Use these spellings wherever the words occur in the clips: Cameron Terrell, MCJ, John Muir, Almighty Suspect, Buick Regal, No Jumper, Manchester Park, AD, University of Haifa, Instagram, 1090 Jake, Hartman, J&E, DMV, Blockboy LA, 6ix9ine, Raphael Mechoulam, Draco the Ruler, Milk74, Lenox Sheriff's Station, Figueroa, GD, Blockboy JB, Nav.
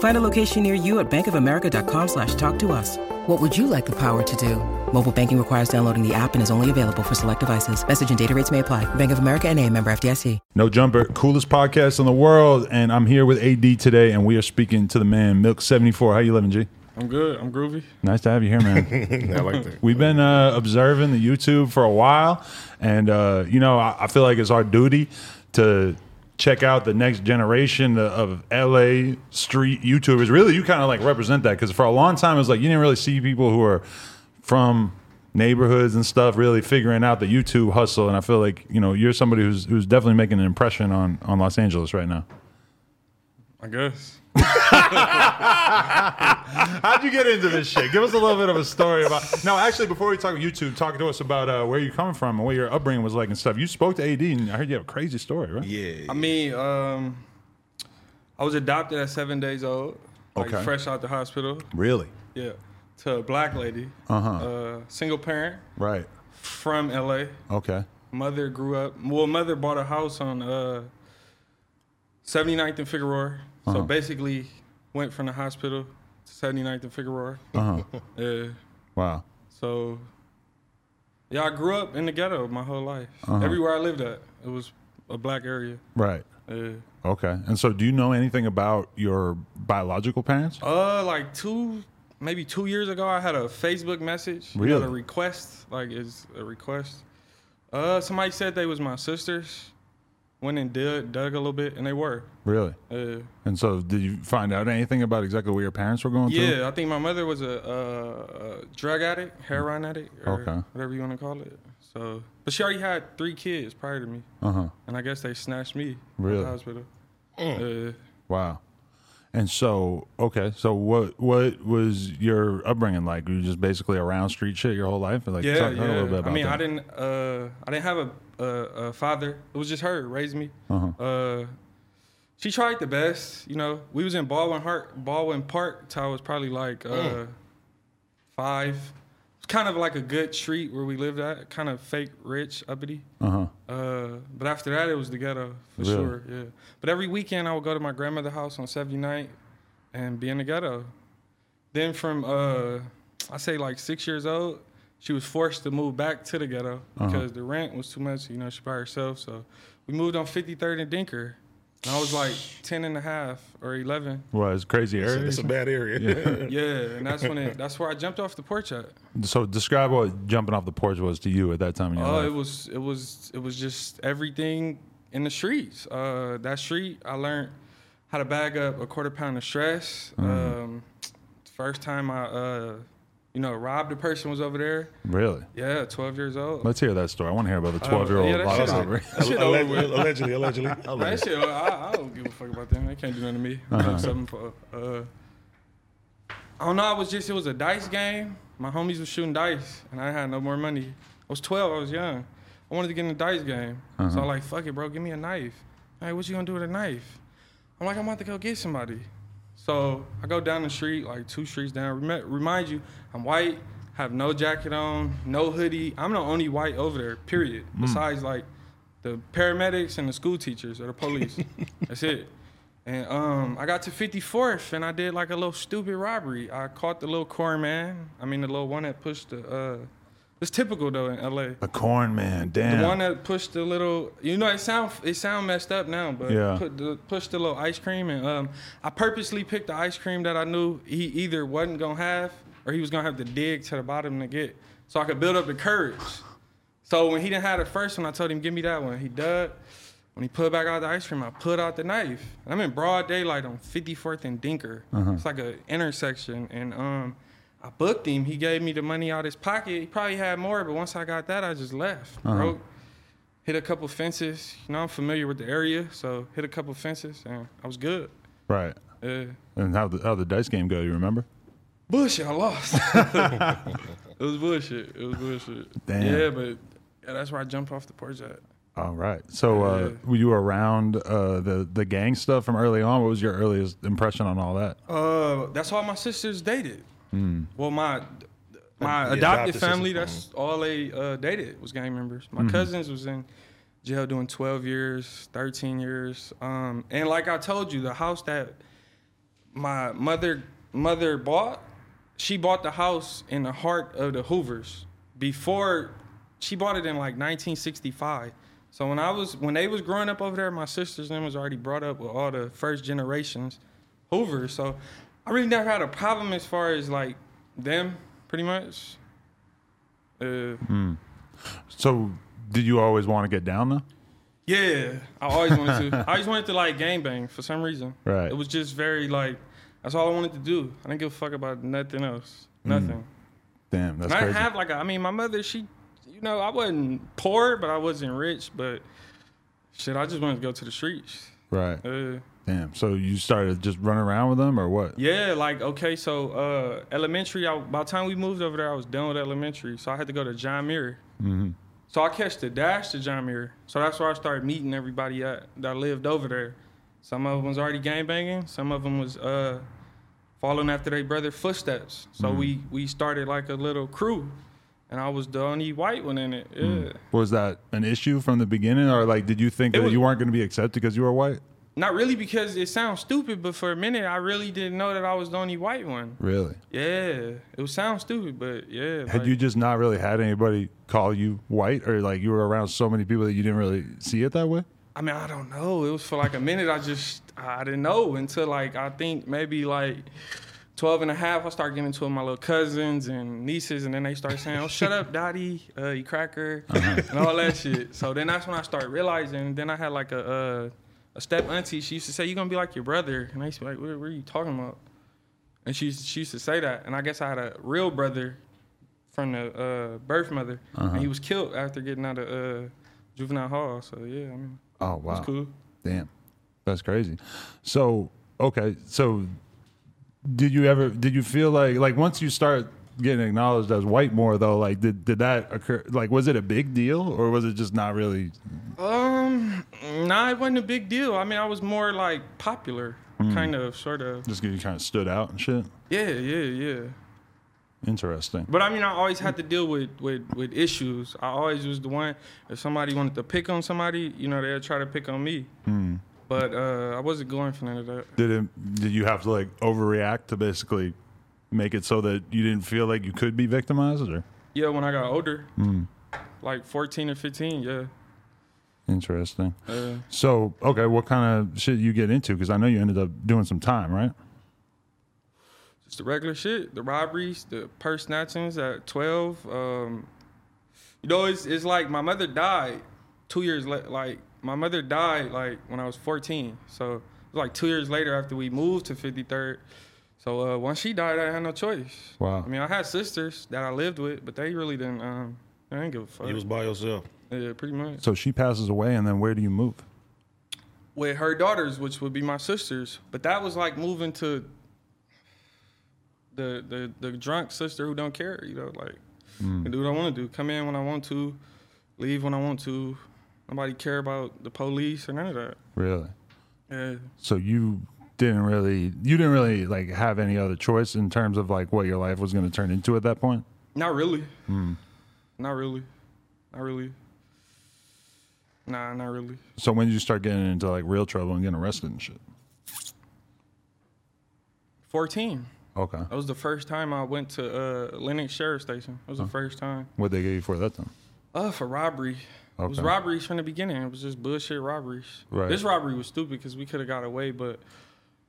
Find a location near you at bankofamerica.com/talktous. What would you like the power to do? Mobile banking requires downloading the app and is only available for select devices. Message and data rates may apply. Bank of America NA, member FDIC. No Jumper, coolest podcast in the world. And I'm here with AD today, and we are speaking to the man, Milk74. How you living, G? I'm good. I'm groovy. Nice to have you here, man. I like that. We've been observing the YouTube for a while, and I feel like it's our duty to check out the next generation of LA street YouTubers. Really, you kind of like represent that, because for a long time, it was like you didn't really see people who are from neighborhoods and stuff really figuring out the YouTube hustle. And I feel like, you know, you're somebody who's definitely making an impression on Los Angeles right now. I guess. How'd you get into this shit? Give us a little bit of a story about. No, actually, before we talk about YouTube, talk to us about where you're coming from and what your upbringing was like and stuff. You spoke to AD, and I heard you have a crazy story, right? Yeah. I mean, I was adopted at 7 days old, like fresh out the hospital. Really? Yeah. To a black lady, single parent, right? From LA. Okay. Mother grew up. Well, mother bought a house on 79th and Figueroa. So basically, went from the hospital to 79th and Figueroa. Yeah. Wow. So, yeah, I grew up in the ghetto my whole life. Everywhere I lived at, it was a black area. Right. Yeah. Okay. And so, do you know anything about your biological parents? Like maybe 2 years ago, I had a Facebook message. Really? You know, a request. Like, it's a request. Somebody said they was my sisters. Went and dug a little bit, and they were. Really? Yeah. And so did you find out anything about exactly what your parents were going through? Yeah, I think my mother was a drug addict, heroin addict, or whatever you want to call it. So, but she already had three kids prior to me. And I guess they snatched me from the hospital. Wow. And so, so what was your upbringing like? Were you just basically around street shit your whole life? Like, talk a little bit about that. I didn't have a father. It was just her raised me. She tried the best, you know. We was in Baldwin Park till I was probably like 5. It's kind of like a good street where we lived at, kind of fake rich uppity. But after that, it was the ghetto for sure. Yeah. But every weekend, I would go to my grandmother's house on 79th and be in the ghetto. Then from I say like 6 years old. She was forced to move back to the ghetto because the rent was too much. You know, she by herself. So we moved on 53rd and Dinker. And I was like 10 and a half or 11. Well, it's a crazy area. It's a bad area. Yeah. And that's where I jumped off the porch at. So describe what jumping off the porch was to you at that time in your life. It was just everything in the streets. That street, I learned how to bag up a quarter pound of stress. First time I... robbed a person was over there. Really? Yeah, 12 years old. Let's hear that story. I want to hear about the 12-year-old. Allegedly. That shit, I don't give a fuck about them. They can't do nothing to me. I don't know. It was a dice game. My homies was shooting dice, and I had no more money. I was 12. I was young. I wanted to get in the dice game. So I'm like, fuck it, bro. Give me a knife. Hey, what you going to do with a knife? I'm like, I'm about to go get somebody. So I go down the street, like two streets down. Remind you, I'm white, have no jacket on, no hoodie. I'm the only white over there, period. Besides, like, the paramedics and the school teachers or the police. That's it. And I got to 54th, and I did, like, a little stupid robbery. I caught the little corn man. I mean, the little one that pushed the... it's typical, though, in L.A. A corn man, damn. The one that pushed the little... You know, it sound messed up now, but pushed the little ice cream. And I purposely picked the ice cream that I knew he either wasn't going to have or he was going to have to dig to the bottom to get, so I could build up the courage. So when he didn't have the first one, I told him, give me that one. He dug. When he put back out the ice cream, I put out the knife. And I'm in broad daylight on 54th and Dinker. Uh-huh. It's like an intersection. And I booked him. He gave me the money out of his pocket. He probably had more, but once I got that, I just left. Uh-huh. Broke. Hit a couple fences. You know, I'm familiar with the area, so hit a couple fences, and I was good. Right. Yeah. And how the dice game go, you remember? Bullshit, I lost. It was bullshit. Damn. Yeah, but yeah, that's where I jumped off the porch at. All right. So were you around the gang stuff from early on? What was your earliest impression on all that? That's all my sisters dated. Mm. Well, my adopted family, that's all they dated, was gang members. My cousins was in jail doing 12 years, 13 years. And like I told you, the house that my mother bought, she bought the house in the heart of the Hoovers. Before, she bought it in like 1965. So when they was growing up over there, my sisters and them was already brought up with all the first generations Hoovers. So I really never had a problem as far as like them. Pretty much. So, did you always want to get down though? Yeah, I always wanted to. I always wanted to like gangbang for some reason. Right. It was just very like, that's all I wanted to do. I didn't give a fuck about nothing else. Nothing. Damn, that's crazy. And I have my mother, she, you know, I wasn't poor, but I wasn't rich, but shit, I just wanted to go to the streets. Right. Damn. So you started just running around with them or what? Yeah, elementary, by the time we moved over there, I was done with elementary. So I had to go to John Muir. Mm-hmm. So I catch the dash to John Muir. So that's where I started meeting everybody that lived over there. Some of them was already gangbanging. Some of them was following after their brother's footsteps. So we started like a little crew. And I was the only white one in it. Yeah. Was that an issue from the beginning? Or like, did you think that you weren't going to be accepted because you were white? Not really, because it sounds stupid, but for a minute, I really didn't know that I was the only white one. Really? Yeah. It sounds stupid, but yeah. Had you just not really had anybody call you white? Or like you were around so many people that you didn't really see it that way? I mean, I don't know. It was for like a minute. I didn't know until like, I think maybe like 12 and a half, I started giving to my little cousins and nieces, and then they start saying, oh, shut up, Dottie, you cracker, and all that shit. So then that's when I started realizing. Then I had like a step auntie. She used to say, you're going to be like your brother. And I used to be like, what are you talking about? And she used to say that. And I guess I had a real brother from the birth mother, and he was killed after getting out of juvenile hall. So, yeah, I mean, oh, wow. It was cool. Damn. That's crazy. So, okay, so... Did you feel like once you start getting acknowledged as white more though, like did that occur? Like, was it a big deal or was it just not really? Nah, it wasn't a big deal. I mean, I was more like popular, kind of, sort of. Just because you kind of stood out and shit. Yeah. Interesting. But I mean, I always had to deal with issues. I always was the one. If somebody wanted to pick on somebody, you know, they'd try to pick on me. Mm. But I wasn't going for none of that. Did you have to like overreact to basically make it so that you didn't feel like you could be victimized? Or? Yeah, when I got older, like 14 or 15, yeah. Interesting. So, okay, what kind of shit you get into? Because I know you ended up doing some time, right? Just the regular shit, the robberies, the purse snatchings at 12. You know, it's like my mother died 2 years later, my mother died, like, when I was 14. So, it was, like, 2 years later after we moved to 53rd. So, once she died, I had no choice. Wow. I mean, I had sisters that I lived with, but they really didn't, I didn't give a fuck. You was by yourself. Yeah, pretty much. So, she passes away, and then where do you move? With her daughters, which would be my sisters. But that was, like, moving to the drunk sister who don't care, you know, like, I do what I want to do. Come in when I want to, leave when I want to. Nobody care about the police or none of that. Really? Yeah. So you didn't really like have any other choice in terms of like what your life was going to turn into at that point? Not really. Not really. Nah, not really. So when did you start getting into like real trouble and getting arrested and shit? 14. Okay. That was the first time I went to Lenox Sheriff's Station. That was the first time. What they gave you for that time? For robbery. Okay. It was robberies from the beginning. It was just bullshit robberies. Right. This robbery was stupid because we could have got away, but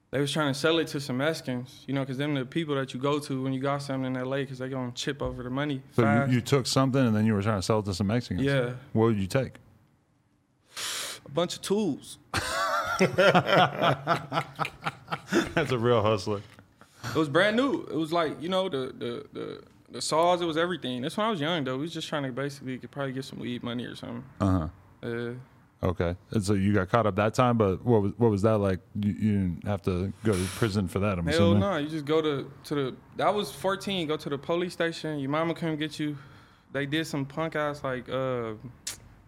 they was trying to sell it to some Mexicans, you know, because them the people that you go to when you got something in L.A. because they going to chip over the money fast. So you took something and then you were trying to sell it to some Mexicans? Yeah. What would you take? bunch of tools. That's a real hustler. It was brand new. It was like, you know, the saws, it was everything. That's when I was young, though. We was just trying to basically could probably get some weed money or something. Uh-huh. Okay. And so you got caught up that time, but what was that like? You didn't have to go to prison for that, I'm assuming. Hell no. You just go to the... That was 14. Go to the police station. Your mama come get you. They did some punk-ass, like,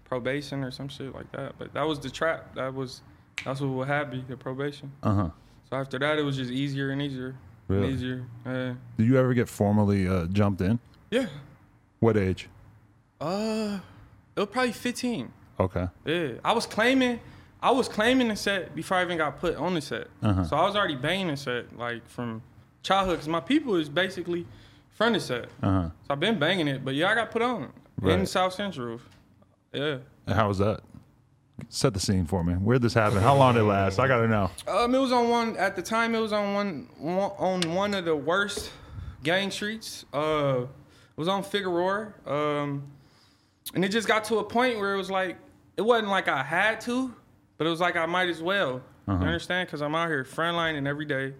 probation or some shit like that. But that was the trap. That's what would happen, the probation. Uh-huh. So after that, it was just easier and easier. Really? And easier. Did you ever get formally jumped in? Yeah. What age? It was probably 15. Okay. Yeah. I was claiming the set before I even got put on the set. Uh-huh. So I was already banging the set, like, from childhood. Because my people is basically from the set. Uh-huh. So I've been banging it. But, yeah, I got put on in South Central. Yeah. And how was that? Set the scene for me. Where'd this happen? How long did it last? I gotta know. It was on one at the time. It was on one of the worst gang streets. It was on Figueroa, and it just got to a point where it was like it wasn't like I had to, but it was like I might as well. Uh-huh. You understand? Because I'm out here frontlining every day.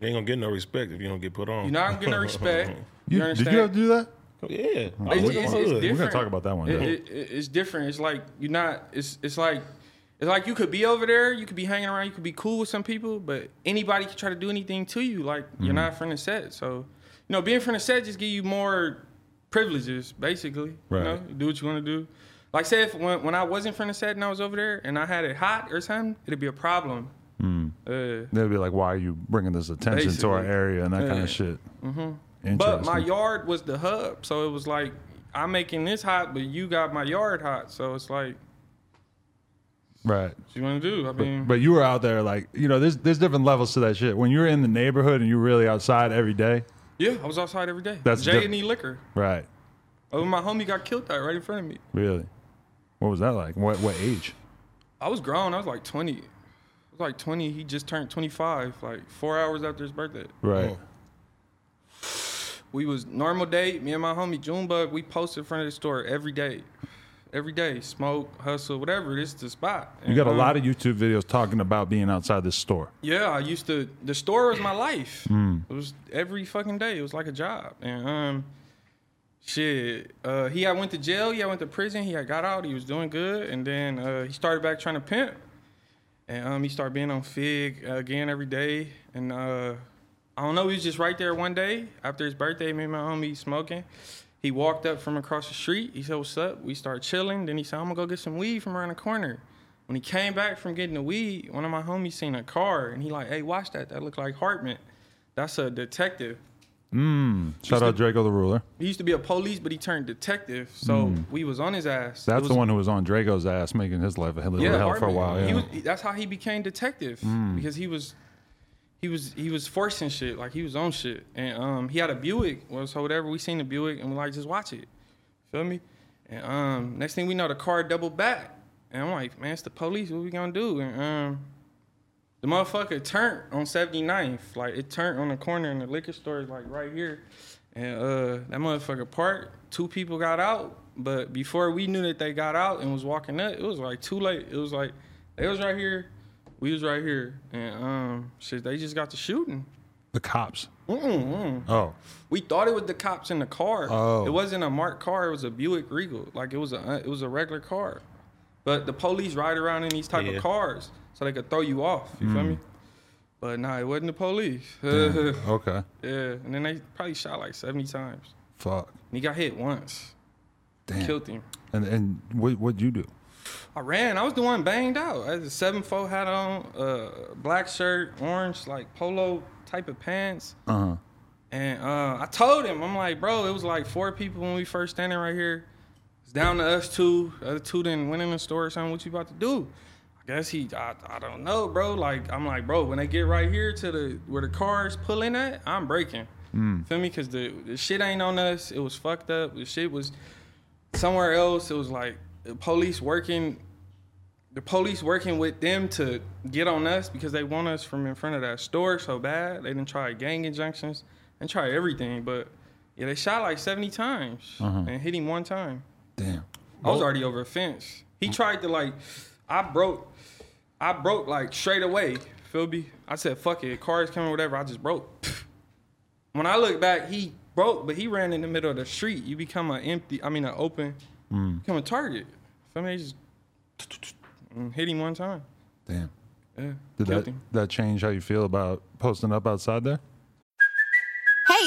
You ain't gonna get no respect if you don't get put on. You're not gonna get no respect. You understand? Did you ever do that? Yeah, it's different. We're gonna talk about that one. It's different. It's like you're not. It's like you could be over there. You could be hanging around. You could be cool with some people, but anybody can try to do anything to you. Like you're not from the set. So, you know, being from the set just give you more privileges, basically. Right. You know, do what you want to do. Like say if when I wasn't from the set and I was over there and I had it hot or something, it'd be a problem. Mm. They'd be like, "Why are you bringing this attention to our area and that kind of shit?" Mm-hmm. But my yard was the hub, so it was like I'm making this hot, but you got my yard hot, so it's like, right? What you want to do? I mean, but you were out there, like, you know, there's different levels to that shit. When you're in the neighborhood and you're really outside every day. Yeah, I was outside every day. That's J&E Liquor, right? Oh, my homie got killed that right in front of me. Really? What was that like? What age? I was grown. I was like 20. He just turned 25, like 4 hours after his birthday. Right. Oh. We was normal day. Me and my homie Junebug, we posted in front of the store every day. Every day. Smoke, hustle, whatever. This is the spot. And you got a lot of YouTube videos talking about being outside this store. Yeah, I used to. The store was my life. Mm. It was every fucking day. It was like a job. And he had went to jail. He had went to prison. He had got out. He was doing good. And then he started back trying to pimp. And he started being on Fig again every day. And... I don't know, he was just right there one day after his birthday, me and my homie smoking. He walked up from across the street. He said, "What's up?" We started chilling. Then he said, "I'm going to go get some weed from around the corner." When he came back from getting the weed, one of my homies seen a car, and he like, "Hey, watch that. That looked like Hartman. That's a detective." Mm. Shout out Draco the Ruler. He used to be a police, but he turned detective, so we was on his ass. That's the one who was on Draco's ass, making his life a hell of hell for a while. Yeah. That's how he became detective, because he was... He was forcing shit, like he was on shit. And he had a Buick, so whatever, we seen the Buick and we like, just watch it. Feel me? And next thing we know, the car doubled back. And I'm like, man, it's the police, what we gonna do? And the motherfucker turned on 79th. Like it turned on the corner and the liquor store is like right here. And that motherfucker parked, two people got out, but before we knew that they got out and was walking up, it was like too late. It was like, they was right here. We was right here, and they just got to shooting. The cops? Oh. We thought it was the cops in the car. Oh. It wasn't a marked car. It was a Buick Regal. Like, it was a regular car. But the police ride around in these type of cars, so they could throw you off. You feel me? But, nah, it wasn't the police. Okay. Yeah, and then they probably shot, like, 70 times. Fuck. And he got hit once. Damn. Killed him. And what'd you do? I ran. I was the one banged out. I had a 7-4 hat on, black shirt, orange, like, polo type of pants. Uh-huh. And I told him, I'm like, bro, it was like four people when we first standing right here. It's down to us two. The other two didn't went in the store or something. What you about to do? I guess I don't know, bro. Like, I'm like, bro, when they get right here to where the car's pulling at, I'm breaking. Mm. Feel me? Because the shit ain't on us. It was fucked up. The shit was somewhere else. It was like... The police working with them to get on us because they want us from in front of that store so bad. They didn't try gang injunctions and try everything, but yeah, they shot like 70 times and hit him one time. Damn. I was already over a fence. He tried to like, I broke like straight away. Feel me? I said, fuck it. Cars coming, whatever. I just broke. When I look back, he broke, but he ran in the middle of the street. You become an open, become a target. Feel me? They just hit him one time. Damn. Yeah. Did that change how you feel about posting up outside there? Hey,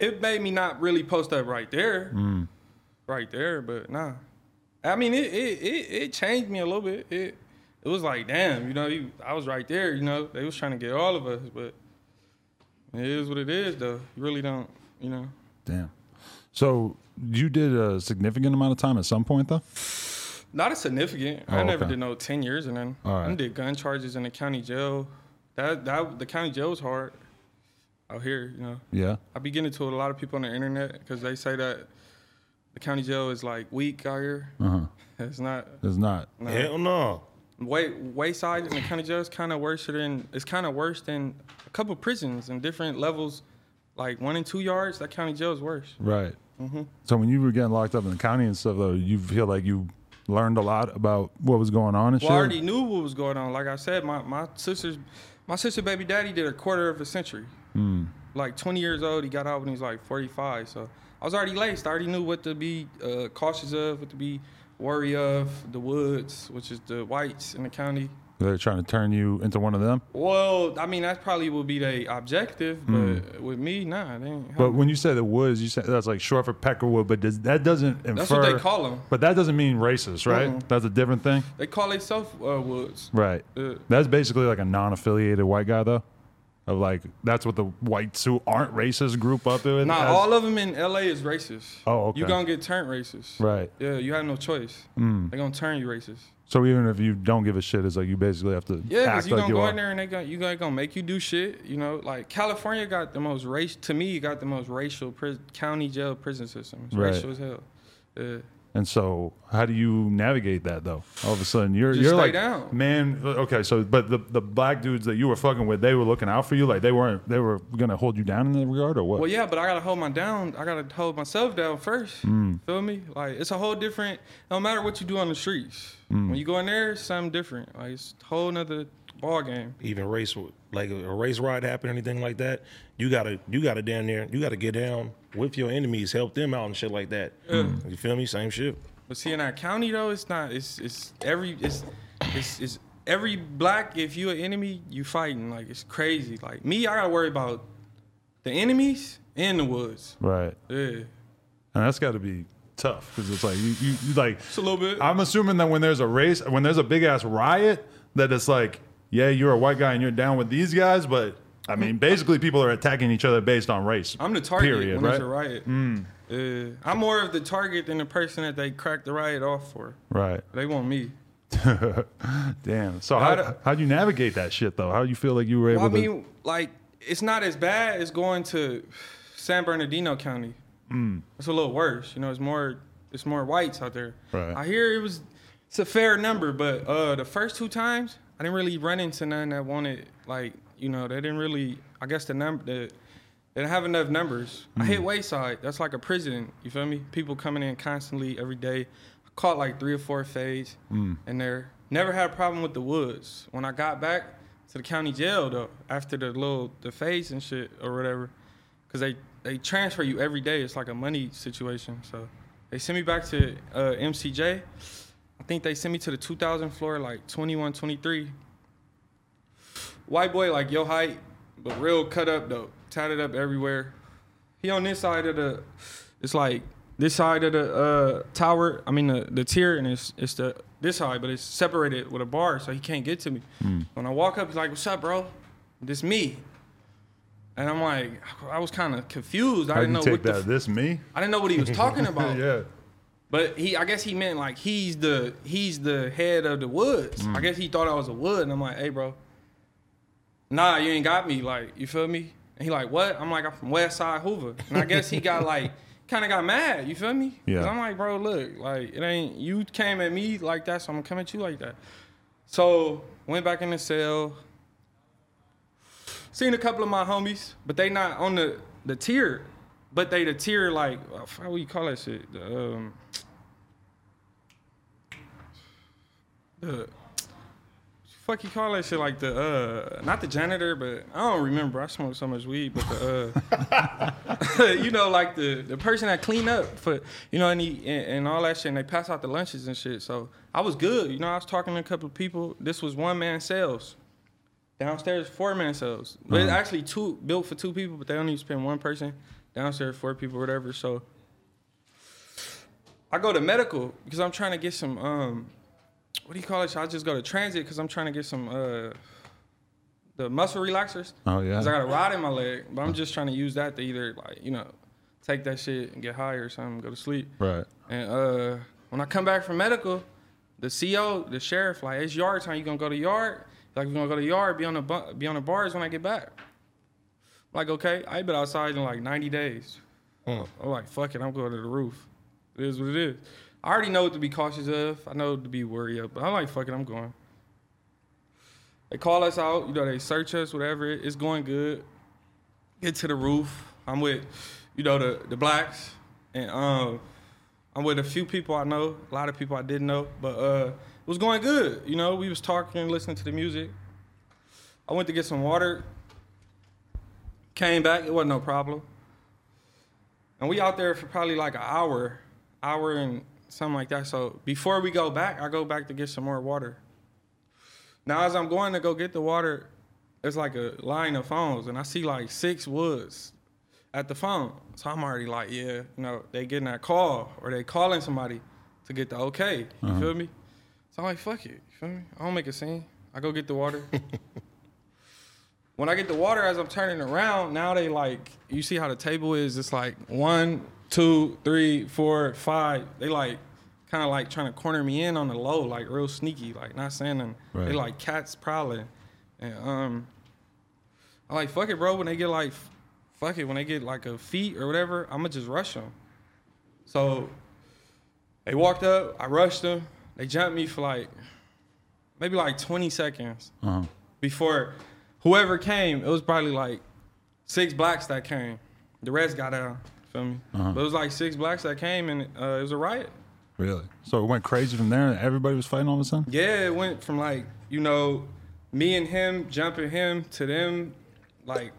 It made me not really post up right there, but nah. I mean, it changed me a little bit. It was like, damn, you know, I was right there, you know. They was trying to get all of us, but it is what it is, though. You really don't, you know. Damn. So you did a significant amount of time at some point, though? Not a significant. Oh, I never did no 10 years and then all right. I did gun charges in the county jail. The county jail was hard. Out here, you know. Yeah. I be getting to a lot of people on the internet because they say that the county jail is like weak out here. Uh-huh. It's not. It's not. No. Hell no. Wayside in the county jail is kind of worse than a couple prisons and different levels, like 1 and 2 yards. That county jail is worse. Right. Mm-hmm. So when you were getting locked up in the county and stuff, though, you feel like you learned a lot about what was going on and shit? Well, I already knew what was going on. Like I said, my sister baby daddy did a quarter of a century. Like 20 years old, he got out when he was like 45. So I was already laced. I already knew what to be cautious of, what to be wary of. The woods, which is the whites in the county. They're trying to turn you into one of them? Well, I mean, that probably would be their objective, but with me, nah. They ain't. But when you say the woods, you say that's like short for Peckerwood, but that doesn't infer. That's what they call them. But that doesn't mean racist, right? Mm-hmm. That's a different thing? They call themselves woods. Right. That's basically like a non-affiliated white guy, though? Of like, that's what the whites who aren't racist group up in. Nah, all of them in LA is racist. Oh, okay. You're going to get turned racist. Right. Yeah, you have no choice. They're going to turn you racist. So even if you don't give a shit, it's like you basically have to act like you are. Yeah, because you're going to go in there and they're going to make you do shit. You know, like California got the most race. To me, you got the most racial county jail prison system. It's racial as hell. Yeah. And so, how do you navigate that though? All of a sudden, you're like, down. Man, okay. So, but the black dudes that you were fucking with, they were looking out for you, like they were gonna hold you down in that regard, or what? Well, yeah, but I gotta hold myself down first. Feel me? Like it's a whole different. No matter what you do on the streets, when you go in there, it's something different. Like it's a whole nother ball game. Even race, like a race ride happen, anything like that, you gotta down there, you gotta get down with your enemies, help them out and shit like that. You feel me? Same shit. But see, in our county though, it's not. It's every black. If you an enemy, you fighting. Like it's crazy. Like me, I gotta worry about the enemies in the woods. Right. Yeah. And that's got to be tough because it's like you like. It's a little bit. I'm assuming that when there's a race, when there's a big ass riot, that it's like, yeah, you're a white guy and you're down with these guys, but. I mean, basically, people are attacking each other based on race. I'm the target when there's a riot. I'm more of the target than the person that they crack the riot off for. Right. They want me. Damn. So how do you navigate that shit, though? How do you feel like you were able to... I mean, like, it's not as bad as going to San Bernardino County. It's a little worse. You know, it's more whites out there. Right. I hear it's a fair number, but the first two times, I didn't really run into none that wanted, like... You know, they didn't really, I guess they didn't have enough numbers. I hit Wayside. That's like a prison, you feel me? People coming in constantly every day. I caught like 3 or 4 fades in there. Never had a problem with the woods. When I got back to the county jail, though, after the fades and shit or whatever, because they transfer you every day. It's like a money situation. So they sent me back to MCJ. I think they sent me to the 2000 floor, like 21, 23. White boy, like your height, but real cut up though, tatted up everywhere. He on this side of the, it's like this side of the tower. I mean the tier, and it's the this side, but it's separated with a bar, so he can't get to me. When I walk up, he's like, "What's up, bro?" This me, and I'm like, I was kind of confused. I didn't know what this me. I didn't know what he was talking about. Yeah. But I guess he meant like he's the head of the woods. I guess he thought I was a wood, and I'm like, hey, bro, nah, you ain't got me. Like, you feel me? And he like, what? I'm like, I'm from West Side Hoover. And I guess he got like, kind of got mad. You feel me? Yeah. 'Cause I'm like, bro, look, like, it ain't, you came at me like that, so I'm coming at you like that. So went back in the cell. Seen a couple of my homies, but they not on the tier, but they the tier like, how do you call that shit? The fuck you call that shit, like the not the janitor, but I don't remember, I smoked so much weed, but the you know, like the person that clean up for, you know, and all that shit, and they pass out the lunches and shit. So I was good, you know, I was talking to a couple of people. This was one man cells. Downstairs, 4-man cells. But it's actually two built for 2 people, but they only spend 1 person. Downstairs, 4 people, whatever. So I go to medical because I'm trying to get some what do you call it? So I just go to transit because I'm trying to get some the muscle relaxers. Oh yeah. Because I got a rod in my leg, but I'm just trying to use that to either, like, you know, take that shit and get high or something, go to sleep. Right. And when I come back from medical, the CO, the sheriff, like, it's yard time. You gonna go to yard? Like, we're gonna go to the yard, be on the bars when I get back. I'm like, okay, I ain't been outside in like 90 days. I'm like, fuck it, I'm going to the roof. It is what it is. I already know what to be cautious of. I know what to be worried of, but I'm like, fuck it, I'm going. They call us out, you know, they search us, whatever. It's going good. Get to the roof. I'm with, you know, the blacks, and I'm with a few people I know, a lot of people I didn't know, but it was going good, you know. We was talking, listening to the music. I went to get some water. Came back, it wasn't no problem. And we out there for probably like an hour and something like that. So before we go back, I go back to get some more water. Now as I'm going to go get the water, it's like a line of phones, and I see like 6 woods at the phone. So I'm already like, yeah, you know, they getting that call, or they calling somebody to get the okay. You feel me? So I'm like, fuck it, you feel me? I don't make a scene. I go get the water. When I get the water, as I'm turning around, now they like, you see how the table is, it's like 1, 2, 3, 4, 5. They like, kind of like trying to corner me in on the low, like real sneaky, like not saying nothing. Right. They like cats prowling. And I'm like, fuck it, bro. When they get like a feet or whatever, I'ma just rush them. So they walked up, I rushed them. They jumped me for like, maybe like 20 seconds before whoever came. It was probably like 6 blacks that came. The rest got out, feel me? But it was like 6 blacks that came, and it was a riot. Really? So it went crazy from there, and everybody was fighting all of a sudden? Yeah, it went from like, you know, me and him, jumping him, to them, like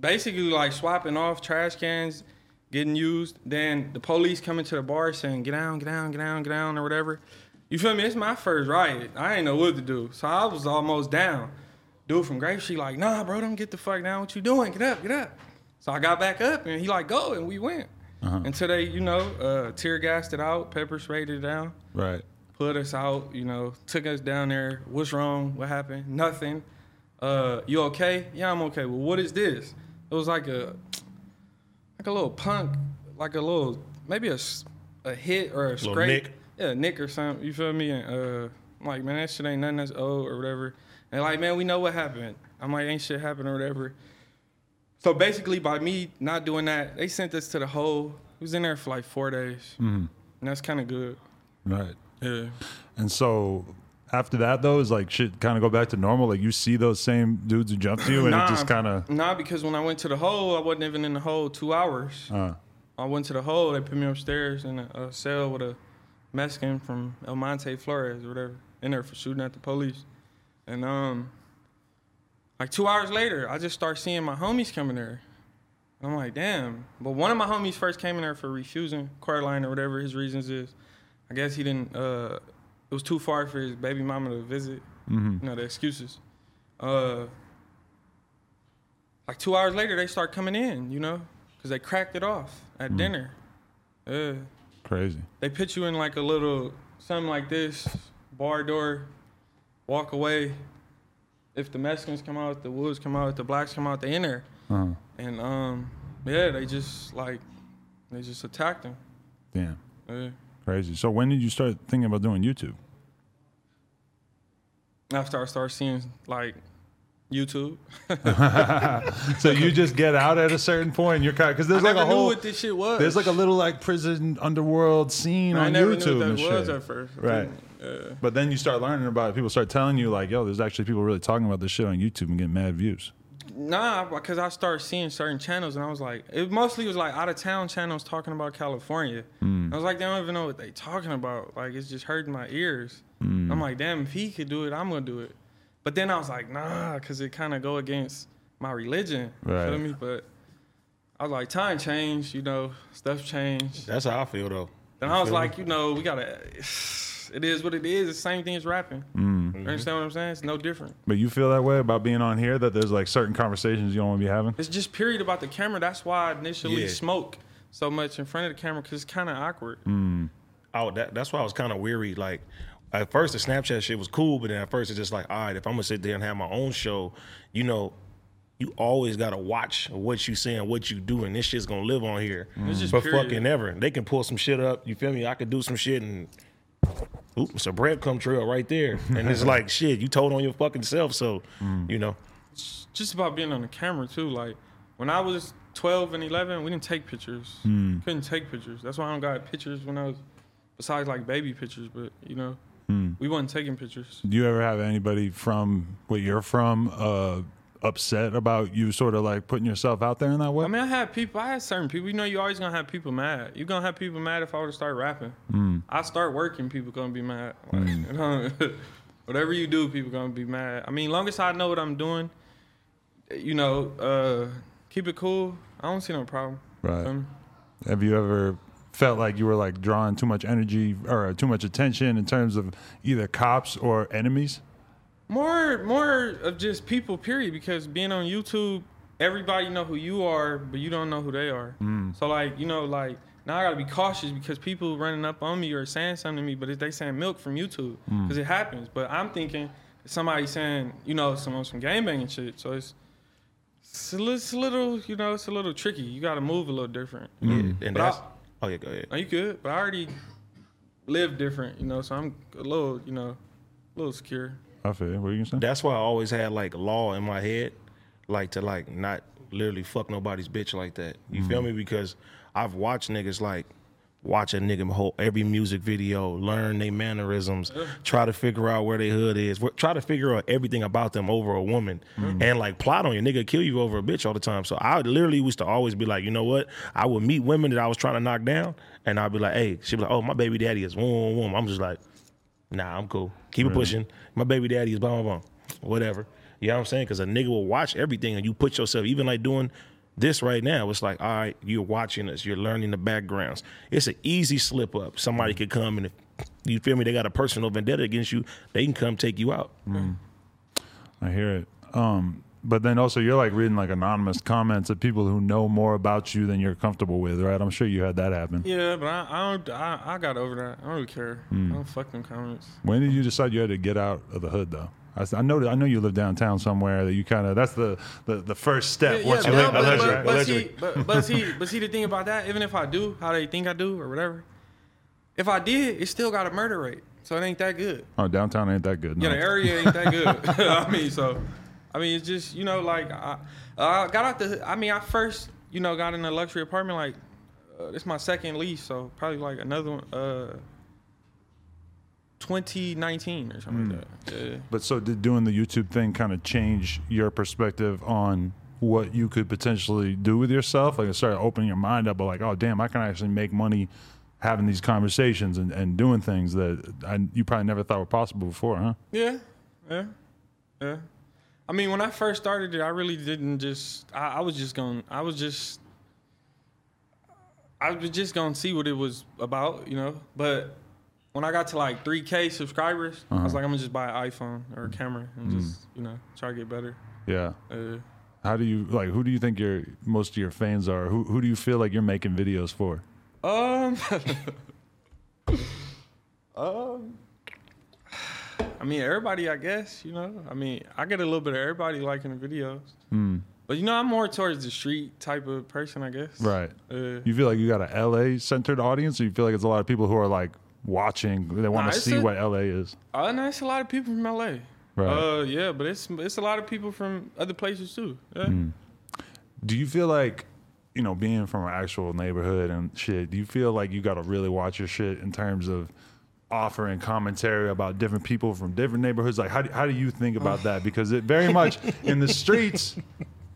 basically like swapping off trash cans, getting used. Then the police coming to the bar saying, get down, get down, get down, get down, or whatever. You feel me? It's my first riot. I ain't know what to do. So I was almost down. Dude from Grape Street like, nah, bro, don't get the fuck down. What you doing? Get up, get up. So I got back up, and he like, go, and we went. Until they, you know, tear gassed it out, pepper sprayed it down. Right. Put us out, you know, took us down there. What's wrong? What happened? Nothing. You okay? Yeah, I'm okay. Well, what is this? It was like a little punk, like a little, maybe a hit or a scrape. Yeah, Nick or something, you feel me? And I'm like, man, that shit ain't nothing, that's old or whatever. And like, man, we know what happened. I'm like, ain't shit happened or whatever. So basically, by me not doing that, they sent us to the hole. We was in there for like 4 days. And that's kind of good. Right. Yeah. And so after that, though, is like shit kind of go back to normal? Like, you see those same dudes who jumped you, and it just kind of... Nah, because when I went to the hole, I wasn't even in the hole 2 hours. I went to the hole, they put me upstairs in a cell with a Mexican from El Monte, Flores, or whatever, in there for shooting at the police. And like 2 hours later, I just start seeing my homies coming there. I'm like, damn. But one of my homies first came in there for refusing Caroline or whatever his reasons is. I guess he didn't, it was too far for his baby mama to visit. You know, the excuses. Like 2 hours later, they start coming in, you know, because they cracked it off at dinner. Yeah. Crazy. They put you in like a little something like this, bar door, walk away. If the Mexicans come out, the woods come out, the blacks come out, they in there. And yeah, they just attacked them. Damn. Yeah. Crazy. So when did you start thinking about doing YouTube? After I started seeing, like, YouTube. So you just get out at a certain point. You're kind of, because there's like a whole. I knew what this shit was. There's like a little like prison underworld scene on YouTube and shit. I never knew what that was at first. Right. But then you start learning about it. People start telling you like, yo, there's actually people really talking about this shit on YouTube and getting mad views. Nah, because I started seeing certain channels and I was like, it mostly was like out of town channels talking about California. Mm. I was like, they don't even know what they talking about. Like, it's just hurting my ears. Mm. I'm like, damn, if he could do it, I'm gonna do it. But then I was like, nah, because it kind of go against my religion. Right. You feel me? But I was like, time changed, you know, stuff changed. That's how I feel, though. Then I was like, you know, we got to, it is what it is. It's the same thing as rapping. Mm-hmm. You understand what I'm saying? It's no different. But you feel that way about being on here, that there's like certain conversations you don't want to be having? It's just period about the camera. That's why I initially smoked so much in front of the camera, because it's kind of awkward. Mm. Oh, that's why I was kind of weary, like, at first, the Snapchat shit was cool, but then at first, it's just like, all right, if I'm going to sit there and have my own show, you know, you always got to watch what you say and what you do, and this shit's going to live on here. It's just fucking ever. They can pull some shit up, you feel me? I could do some shit, and oops, it's a breadcrumb trail right there. And it's like, shit, you told on your fucking self, so, you know. It's just about being on the camera, too. Like, when I was 12 and 11, we didn't take pictures. Couldn't take pictures. That's why I don't got pictures when I was, besides, like, baby pictures, but, you know. We weren't taking pictures. Do you ever have anybody from where you're from upset about you sort of like putting yourself out there in that way? I mean, I had certain people. You know, you always going to have people mad. You're going to have people mad if I were to start rapping. I start working, people going to be mad. Like, you know, whatever you do, people going to be mad. I mean, long as I know what I'm doing, you know, keep it cool. I don't see no problem. Right. Have you ever felt like you were like drawing too much energy or too much attention in terms of either cops or enemies? More of just people, period, because being on YouTube, everybody know who you are, but you don't know who they are. So like, you know, like now I gotta be cautious because people running up on me or saying something to me, but they saying milk from YouTube because it happens. But I'm thinking somebody saying, you know, some gangbanging shit. So it's a little tricky. You gotta move a little different. Yeah, and that's. Oh, yeah, go ahead. Are you good? But I already live different, you know, so I'm a little secure. I feel you. What are you saying? That's why I always had, like, law in my head, like, to, like, not literally fuck nobody's bitch like that. You feel me? Because I've watched niggas, like, watch a nigga hold every music video, learn their mannerisms, try to figure out where their hood is, try to figure out everything about them over a woman, and like plot on your nigga, kill you over a bitch all the time. So I literally used to always be like, you know what? I would meet women that I was trying to knock down, and I'd be like, hey, she'd be like, oh, my baby daddy is womb. I'm just like, nah, I'm cool. Keep it pushing. My baby daddy is blah, blah, blah. Whatever. You know what I'm saying? Because a nigga will watch everything, and you put yourself, even like doing this right now, it's like, all right, you're watching us. You're learning the backgrounds. It's an easy slip up. Somebody could come and, if you feel me, they got a personal vendetta against you, they can come take you out. I hear it. But then also you're like reading like anonymous comments of people who know more about you than you're comfortable with, right? I'm sure you had that happen. Yeah, but I got over that. I don't really care. I don't fuck them comments. When did you decide you had to get out of the hood, though? I know you live downtown somewhere that you kind of, that's the first step once you leave the hood, right? But see, the thing about that, even if I do, how they think I do or whatever, if I did, it still got a murder rate. So it ain't that good. Oh, downtown ain't that good. No. Yeah, the area ain't that good. I mean, it's just, you know, like, I got out the, I mean, I first, you know, got in a luxury apartment, like, this is my second lease, so probably like another one, 2019 or something like that. Yeah. But so did doing the YouTube thing kind of change your perspective on what you could potentially do with yourself? Like, it started opening your mind up, but like, oh, damn, I can actually make money having these conversations and doing things that you probably never thought were possible before, huh? Yeah. I mean, when I first started it, I really didn't just, I was just going to see what it was about, you know, but when I got to like 3K subscribers, I was like, I'm gonna just buy an iPhone or a camera and just, you know, try to get better. Yeah. How do you like? Who do you think most of your fans are? Who do you feel like you're making videos for? I mean, everybody, I guess. You know, I mean, I get a little bit of everybody liking the videos. But, you know, I'm more towards the street type of person, I guess. Right. You feel like you got a LA-centered audience, or you feel like it's a lot of people who are, like, watching, they want to see what LA is? No, it's a lot of people from LA. Right. Yeah, but it's a lot of people from other places, too. Yeah. Mm. Do you feel like, you know, being from an actual neighborhood and shit, do you feel like you got to really watch your shit in terms of offering commentary about different people from different neighborhoods? Like, how do you think about that? Because it very much in the streets...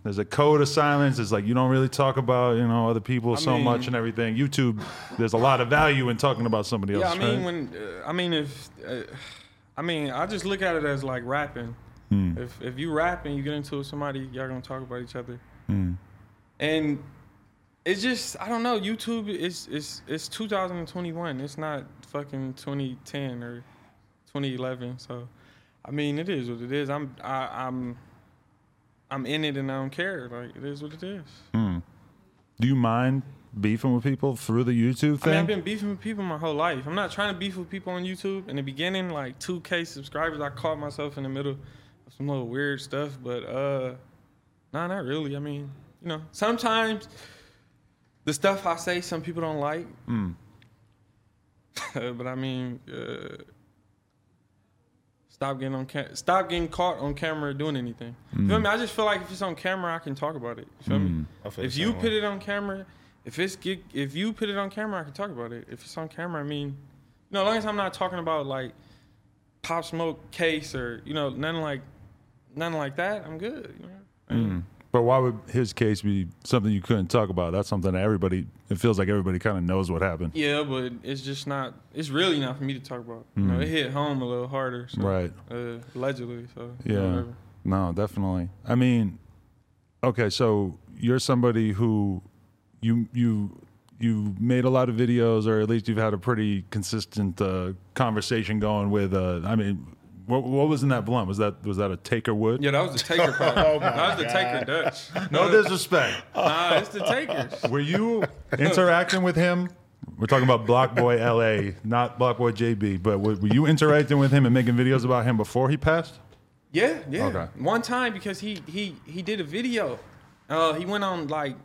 There's a code of silence. It's like you don't really talk about, you know, other people much and everything. YouTube, there's a lot of value in talking about somebody else. Yeah, I mean, right? I just look at it as like rapping. Mm. If you rapping, you get into it with somebody, y'all gonna talk about each other. Mm. And it's just, I don't know. YouTube it's 2021. It's not fucking 2010 or 2011. So, I mean, it is what it is. I'm in it and I don't care. Like, it is what it is. Mm. Do you mind beefing with people through the YouTube thing? I mean, I've been beefing with people my whole life. I'm not trying to beef with people on YouTube. In the beginning, like 2K subscribers, I caught myself in the middle of some little weird stuff. But, not really. I mean, you know, sometimes the stuff I say, some people don't like. Mm. But I mean, stop getting caught on camera doing anything. Mm. You feel me? I just feel like if it's on camera, I can talk about it. You feel me? If you put it on camera, if you put it on camera, I can talk about it. If it's on camera, I mean, you know, as long as I'm not talking about like Pop Smoke case or, you know, nothing like that, I'm good. You know? I mean, but why would his case be something you couldn't talk about? That's something that it feels like everybody kind of knows what happened. Yeah, but it's really not for me to talk about. Mm. You know, it hit home a little harder. So, right. Allegedly, so. Yeah. Whatever. No, definitely. I mean, okay, so you're somebody who you made a lot of videos, or at least you've had a pretty consistent conversation going with, what was in that blunt? Was that a Taker Wood? Yeah, that was the Taker part. That was the Taker Dutch. No disrespect. Nah, it's the Takers. Were you interacting with him? We're talking about Blockboy LA, not Blockboy JB. But were you interacting with him and making videos about him before he passed? Yeah. Okay. One time, because he did a video. He went on like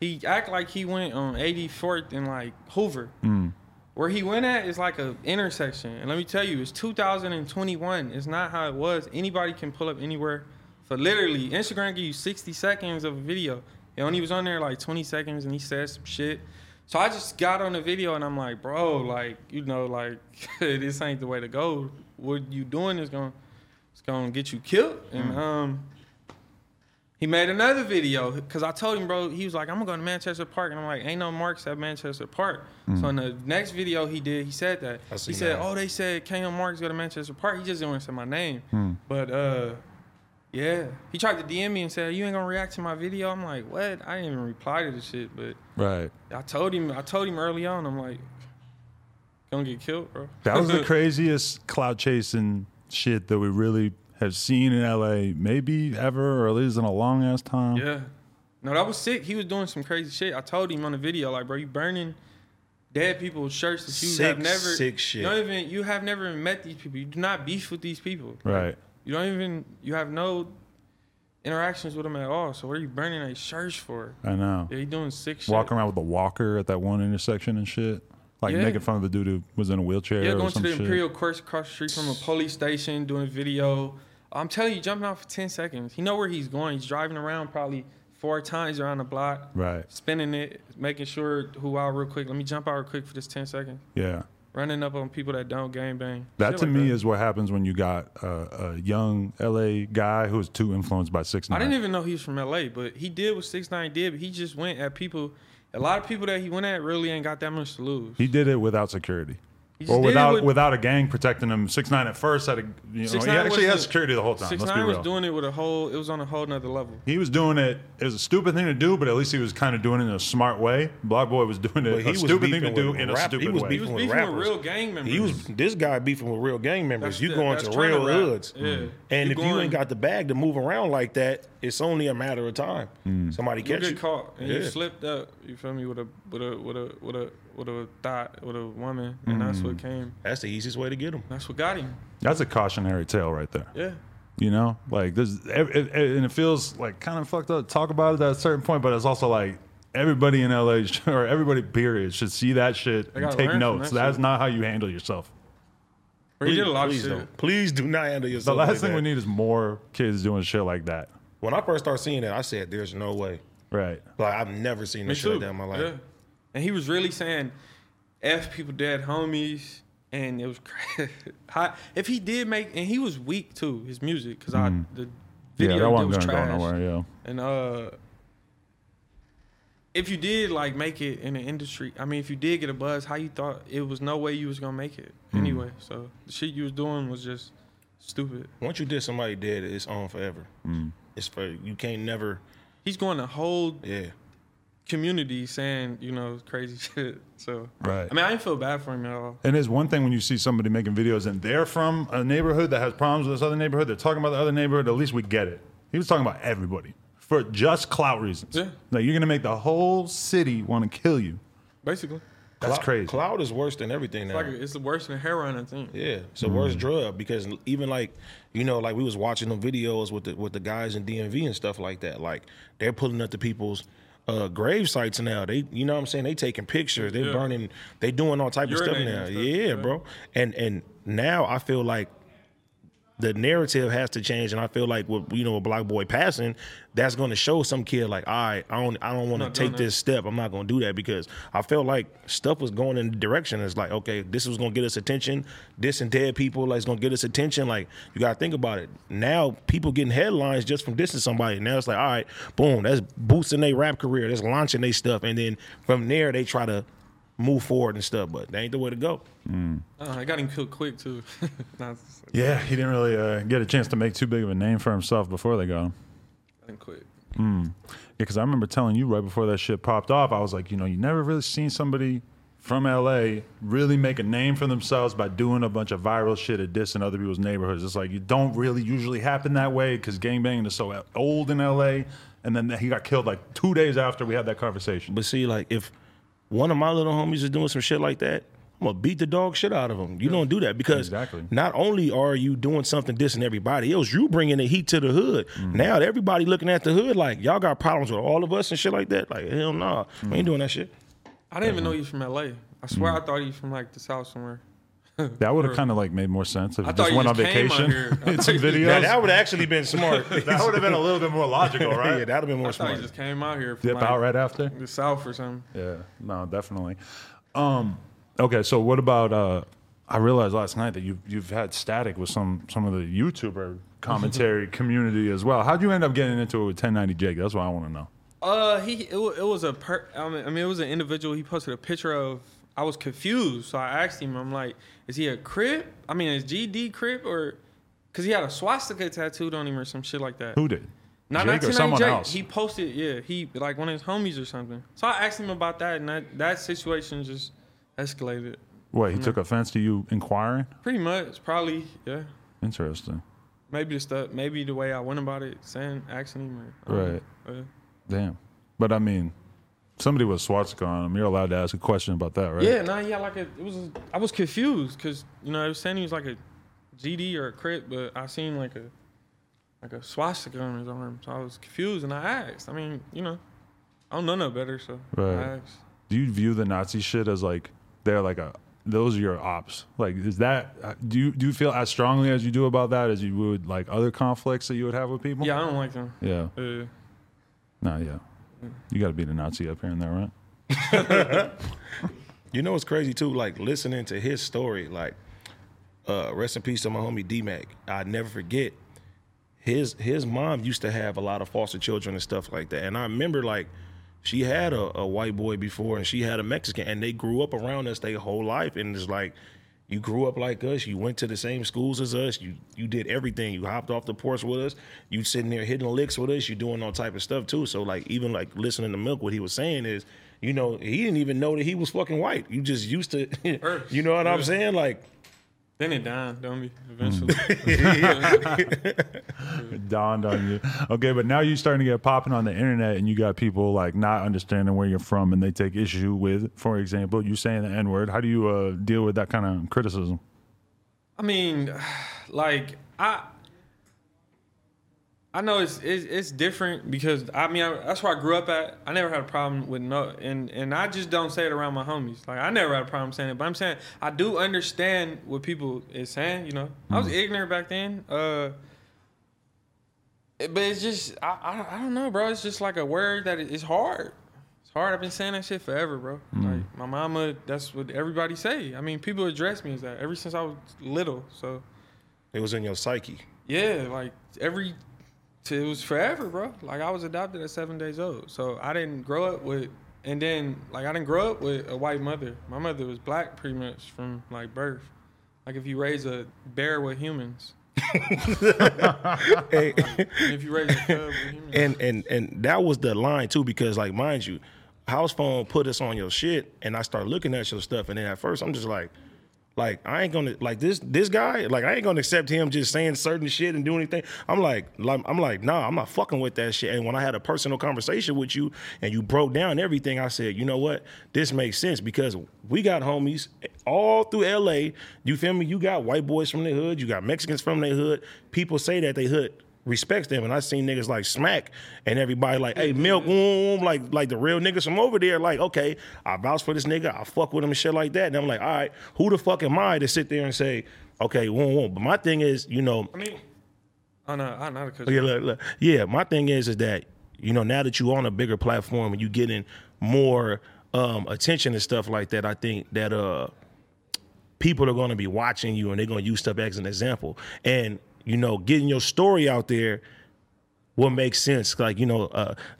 he act like he went on 84th and like Hoover. Mm. Where he went at is like a intersection. And let me tell you, it's 2021. It's not how it was. Anybody can pull up anywhere. For literally, Instagram gives you 60 seconds of a video. And when he was on there like 20 seconds and he said some shit. So I just got on the video and I'm like, bro, like, you know, like, this ain't the way to go. What you doing is gonna get you killed. And he made another video, because I told him, bro, he was like, I'm going to go to Manchester Park. And I'm like, ain't no marks at Manchester Park. Mm. So in the next video he said that. He said, they said can't no marks go to Manchester Park. He just didn't want to say my name. Mm. But, yeah. He tried to DM me and said, you ain't going to react to my video? I'm like, what? I didn't even reply to the shit. But right. I told him early on, I'm like, going to get killed, bro. That was the craziest clout chasing shit that we really have seen in LA, maybe ever, or at least in a long ass time. Yeah. No, that was sick. He was doing some crazy shit. I told him on the video, like, bro, you burning dead people's shirts that you have never. Sick shit. You have never even met these people. You do not beef with these people. Right. Like, you have no interactions with them at all. So what are you burning a shirt for? I know. Yeah, he doing sick shit. Walking around with a walker at that one intersection and shit. Like, making fun of the dude who was in a wheelchair. Yeah, going to the Imperial Courts across the street from a police station, doing a video. I'm telling you, jumping out for 10 seconds. He know where he's going. He's driving around probably 4 times around the block. Right. Spinning it, making sure who out real quick. Let me jump out real quick for this 10 seconds. Yeah. Running up on people that don't gangbang. That to me is what happens when you got a young LA guy who's too influenced by 6ix9ine. I didn't even know he was from LA, but he did what 6ix9ine did, but he just went at people. A lot of people that he went at really ain't got that much to lose. He did it without security. Or without a gang protecting him. 6ix9ine at first had he actually had security the whole time. 6ix9ine was doing it with it was on a whole nother level. He was doing it. It was a stupid thing to do, but at least he was kind of doing it in a smart way. Blockboy was doing it. A stupid thing to do in a stupid way. He was beefing with real gang members. This guy beefing with real gang members. You going to real hoods. Yeah. And if you ain't got the bag to move around like that, it's only a matter of time. Mm. Somebody catch you. You get caught and you slipped up. You feel me? With a thought, with a woman, and that's what came. That's the easiest way to get him. That's what got him. That's a cautionary tale right there. Yeah. You know, like there's, and it feels like kind of fucked up to talk about it at a certain point, but it's also like everybody in LA or everybody period should see that shit and take notes. That's not how you handle yourself. We did a lot of shit. Please do not handle yourself. The last thing we need is more kids doing shit like that. When I first started seeing it, I said, "There's no way." Right. Like I've never seen this shit like that in my life. Yeah. And he was really saying, "F people, dead homies." And it was crazy. If he did make, and he was weak too, his music, because the video was trash. Nowhere, yeah. And if you did like make it in the industry, I mean, if you did get a buzz, how you thought it was no way you was gonna make it anyway. So the shit you was doing was just stupid. Once you did somebody dead, it's on forever. It's for you can't never. He's going to hold. Yeah. Community saying, you know, crazy shit. So, right. I mean, I didn't feel bad for him at all. And it's one thing when you see somebody making videos and they're from a neighborhood that has problems with this other neighborhood, they're talking about the other neighborhood, at least we get it. He was talking about everybody for just clout reasons. Yeah. Like, you're going to make the whole city want to kill you. Basically. That's crazy. Clout is worse than everything now. It's worse than heroin, I think. Yeah, it's the worst drug because even like, you know, like we was watching them videos with the guys in DMV and stuff like that. Like, they're pulling up to people's grave sites now. They, you know what I'm saying, they taking pictures, they burning, they doing all type of stuff now. Stuff, yeah, right, bro. And now I feel like the narrative has to change, and I feel like with, you know, with Black Boy passing, that's going to show some kid like, all right, I don't want to take this step. I'm not going to do that because I felt like stuff was going in the direction. It's like, okay, this was going to get us attention. This and dead people, like, it's going to get us attention. Like, you got to think about it. Now people getting headlines just from dissing somebody. Now it's like, all right, boom, that's boosting their rap career. That's launching their stuff. And then from there, they try to move forward and stuff, but that ain't the way to go. I got him killed quick too. Yeah, he didn't really get a chance to make too big of a name for himself before they got him. I didn't quit. Yeah, because I remember telling you right before that shit popped off, I was like, you know, you never really seen somebody from LA really make a name for themselves by doing a bunch of viral shit at dissing other people's neighborhoods. It's like, you don't really usually happen that way because gangbanging is so old in LA. And then he got killed like 2 days after we had that conversation. But see, like, if one of my little homies is doing some shit like that, I'm gonna beat the dog shit out of him. You don't do that because not only are you doing something dissing everybody else, you bringing the heat to the hood. Now everybody looking at the hood like, y'all got problems with all of us and shit like that. Like, hell nah, we ain't doing that shit. I didn't even know you was from LA. I swear I thought you was from like the South somewhere. That would have kind of like made more sense if you just went on vacation and some videos. Now, that would have actually been smart. That would have been a little bit more logical, right? Yeah, that would have been more smart. I thought you just came out here. Dip like out right after? The South or something. Yeah, no, definitely. Okay, so what about, I realized last night that you've had static with some of the YouTuber commentary community as well. How'd you end up getting into it with 1090 Jake? That's what I want to know. It was an individual. He posted a picture of, I was confused, so I asked him, I'm like, is he a Crip? I mean, is GD Crip? Or, because he had a swastika tattooed on him or some shit like that. Who did? Not Jake or someone else? He posted, he, like, one of his homies or something. So I asked him about that, and that situation just escalated. What, he took offense to you inquiring? Pretty much, probably, yeah. Interesting. Maybe the way I went about it, asking him. Right. Damn. But, I mean, somebody with swastika on him, you're allowed to ask a question about that, right? Yeah, I was confused because, you know, they were saying he was like a GD or a Crip, but I seen like a swastika on his arm, so I was confused and I asked. I mean, you know, I don't know no better, so I asked. Do you view the Nazi shit as like they're like those are your ops? Like, is that do you feel as strongly as you do about that as you would like other conflicts that you would have with people? Yeah, I don't like them. Yeah. You got to be the Nazi up here and there, right? You know what's crazy, too? Like, listening to his story, like, rest in peace to my homie D-Mac. I never forget, his mom used to have a lot of foster children and stuff like that. And I remember, like, she had a white boy before and she had a Mexican. And they grew up around us their whole life. And it's like, you grew up like us. You went to the same schools as us. You did everything. You hopped off the porch with us. You sitting there hitting licks with us. You doing all type of stuff too. So like even like listening to Milk, what he was saying is, you know, he didn't even know that he was fucking white. You just used to, you know what I'm saying? Like, then it dawned on me eventually. It dawned on you. Okay, but now you're starting to get popping on the internet and you got people like not understanding where you're from and they take issue with, for example, you saying the N-word. How do you deal with that kind of criticism? I mean, like, I I know it's different because that's where I grew up at. I never had a problem with and I just don't say it around my homies. Like I never had a problem saying it, but I'm saying I do understand what people is saying. You know, I was ignorant back then. But it's just I don't know, bro. It's just like a word that it's hard. It's hard. I've been saying that shit forever, bro. Mm-hmm. Like my mama, that's what everybody say. I mean, people address me as that ever since I was little. So it was in your psyche. Yeah, like it was forever, bro. Like I was adopted at 7 days old, so I didn't grow up with, and then like I didn't grow up with a white mother. My mother was black pretty much from like birth. Like if you raise a bear with humans, if you raise a cub with humans, and that was the line too, because like mind you, house phone put us on your shit, and I started looking at your stuff, and then at first I'm just like. Like I ain't gonna like this guy. Like I ain't gonna accept him just saying certain shit and doing anything. I'm like, nah, I'm not fucking with that shit. And when I had a personal conversation with you and you broke down everything, I said, you know what? This makes sense because we got homies all through LA. You feel me? You got white boys from their hood. You got Mexicans from their hood. People say that they hood respects them, and I seen niggas like Smack and everybody like, hey, Milk, like the real niggas from over there, like, okay, I vouch for this nigga, I fuck with him and shit like that, and I'm like, all right, who the fuck am I to sit there and say, okay, but my thing is, you know, I mean, I'm not a cousin. Yeah, look. Yeah, my thing is that, you know, now that you're on a bigger platform and you getting more attention and stuff like that, I think that people are going to be watching you and they're going to use stuff as an example, and you know, getting your story out there will make sense. Like, you know,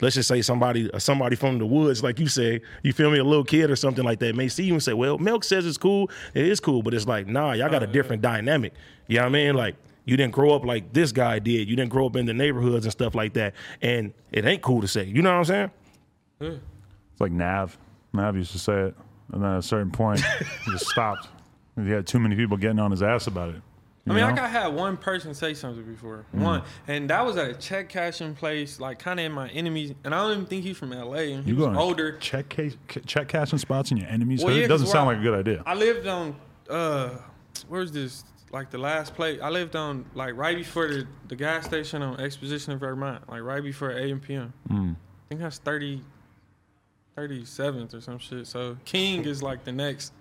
let's just say somebody from the woods, like you say, you feel me, a little kid or something like that may see you and say, well, Milk says it's cool. It is cool, but it's like, nah, y'all got a different dynamic. You know what I mean? Like, you didn't grow up like this guy did. You didn't grow up in the neighborhoods and stuff like that. And it ain't cool to say. You know what I'm saying? Yeah. It's like Nav. Nav used to say it. And then at a certain point, he just stopped. He had too many people getting on his ass about it. I mean, I had one person say something before. Mm-hmm. One. And that was at a check cashing place, like kind of in my enemies. And I don't even think he's from LA. And he was older. Check cashing spots in your enemies? Well, yeah, it doesn't sound like a good idea. I lived on, where's this? Like the last place. I lived on, like right before the gas station on Exposition in Vermont. Like right before AM PM. Mm. I think that's 37th or some shit. So King is like the next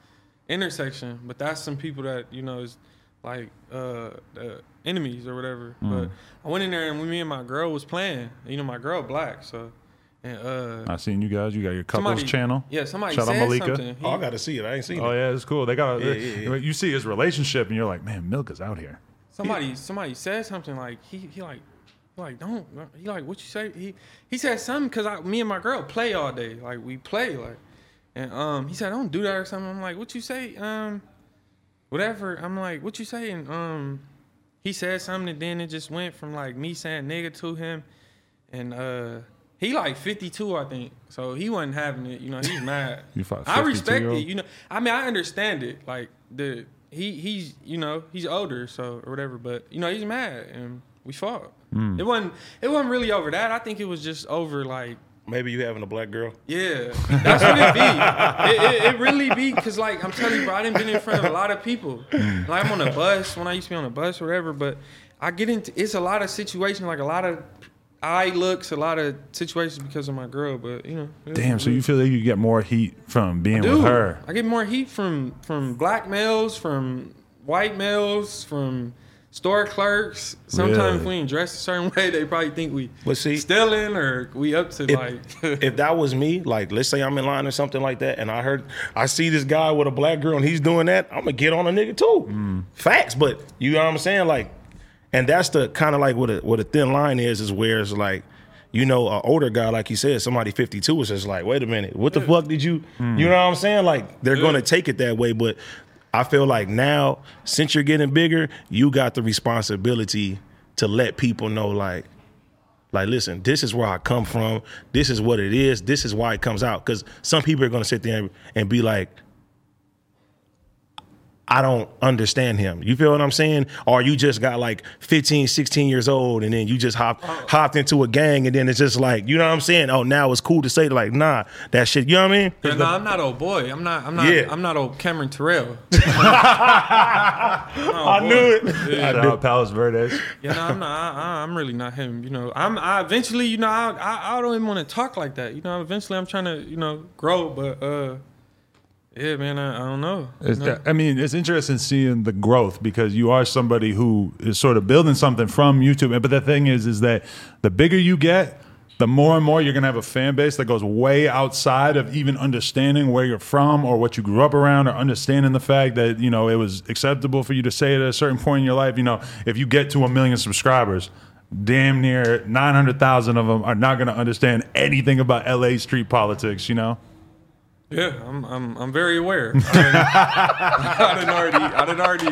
intersection. But that's some people that, you know, is. Like enemies or whatever, but I went in there and me and my girl was playing. You know, my girl black, so and I seen you guys. You got your couples channel. Yeah, somebody shout said out Malika. Something. I gotta see it. I ain't seen it. Oh yeah, it's cool. They got you see his relationship, and you're like, man, Milk is out here. Somebody said something like he don't he like what you say he said something because me and my girl play all day like we play like and he said don't do that or something. I'm like what you say whatever, I'm like, what you saying? He said something, and then it just went from, like, me saying nigga to him. And he, like, 52, I think. So he wasn't having it. You know, he's mad. I respect it. You know, I mean, I understand it. Like, he's, you know, he's older, so, or whatever. But, you know, he's mad, and we fought. Mm. It wasn't really over that. I think it was just over, like, maybe you having a black girl? Yeah. That's what it be. It really be because, like, I'm telling you, bro, I done been in front of a lot of people. Like, I'm on a bus when I used to be on a bus or whatever, but I get into – it's a lot of situations, like a lot of eye looks, a lot of situations because of my girl, but, you know. Damn, so you feel like you get more heat from being with her? I get more heat from black males, from white males, from – store clerks, sometimes if we ain't dressed a certain way, they probably think we stealing or we up to like. If that was me, like let's say I'm in line or something like that, and I see this guy with a black girl and he's doing that, I'm gonna get on a nigga too. Mm. Facts, but you know what I'm saying, like, and that's the kind of like what a thin line is where it's like. You know, an older guy, like you said, somebody 52 was just like, wait a minute, what the fuck did you? Mm. You know what I'm saying? Like they're gonna take it that way, but. I feel like now, since you're getting bigger, you got the responsibility to let people know, like, listen, this is where I come from. This is what it is. This is why it comes out. Because some people are going to sit there and be like, I don't understand him. You feel what I'm saying? Or you just got like 15, 16 years old and then you just hopped into a gang and then it's just like, you know what I'm saying? Oh, now it's cool to say like, nah, that shit, you know what I mean? Yeah, no, I'm not old boy. I'm not yeah. I'm not old Cameron Terrell. I knew it. Yeah. I don't know Palos Verdes. Yeah, no, I'm really not him. You know, I eventually, you know, I don't even want to talk like that. You know, eventually I'm trying to, you know, grow, but yeah, man, I don't know. I mean, it's interesting seeing the growth because you are somebody who is sort of building something from YouTube. But the thing is that the bigger you get, the more and more you're going to have a fan base that goes way outside of even understanding where you're from or what you grew up around or understanding the fact that, you know, it was acceptable for you to say it at a certain point in your life. You know, if you get to 1 million subscribers, damn near 900,000 of them are not going to understand anything about LA street politics, you know? Yeah, I'm very aware. I didn't already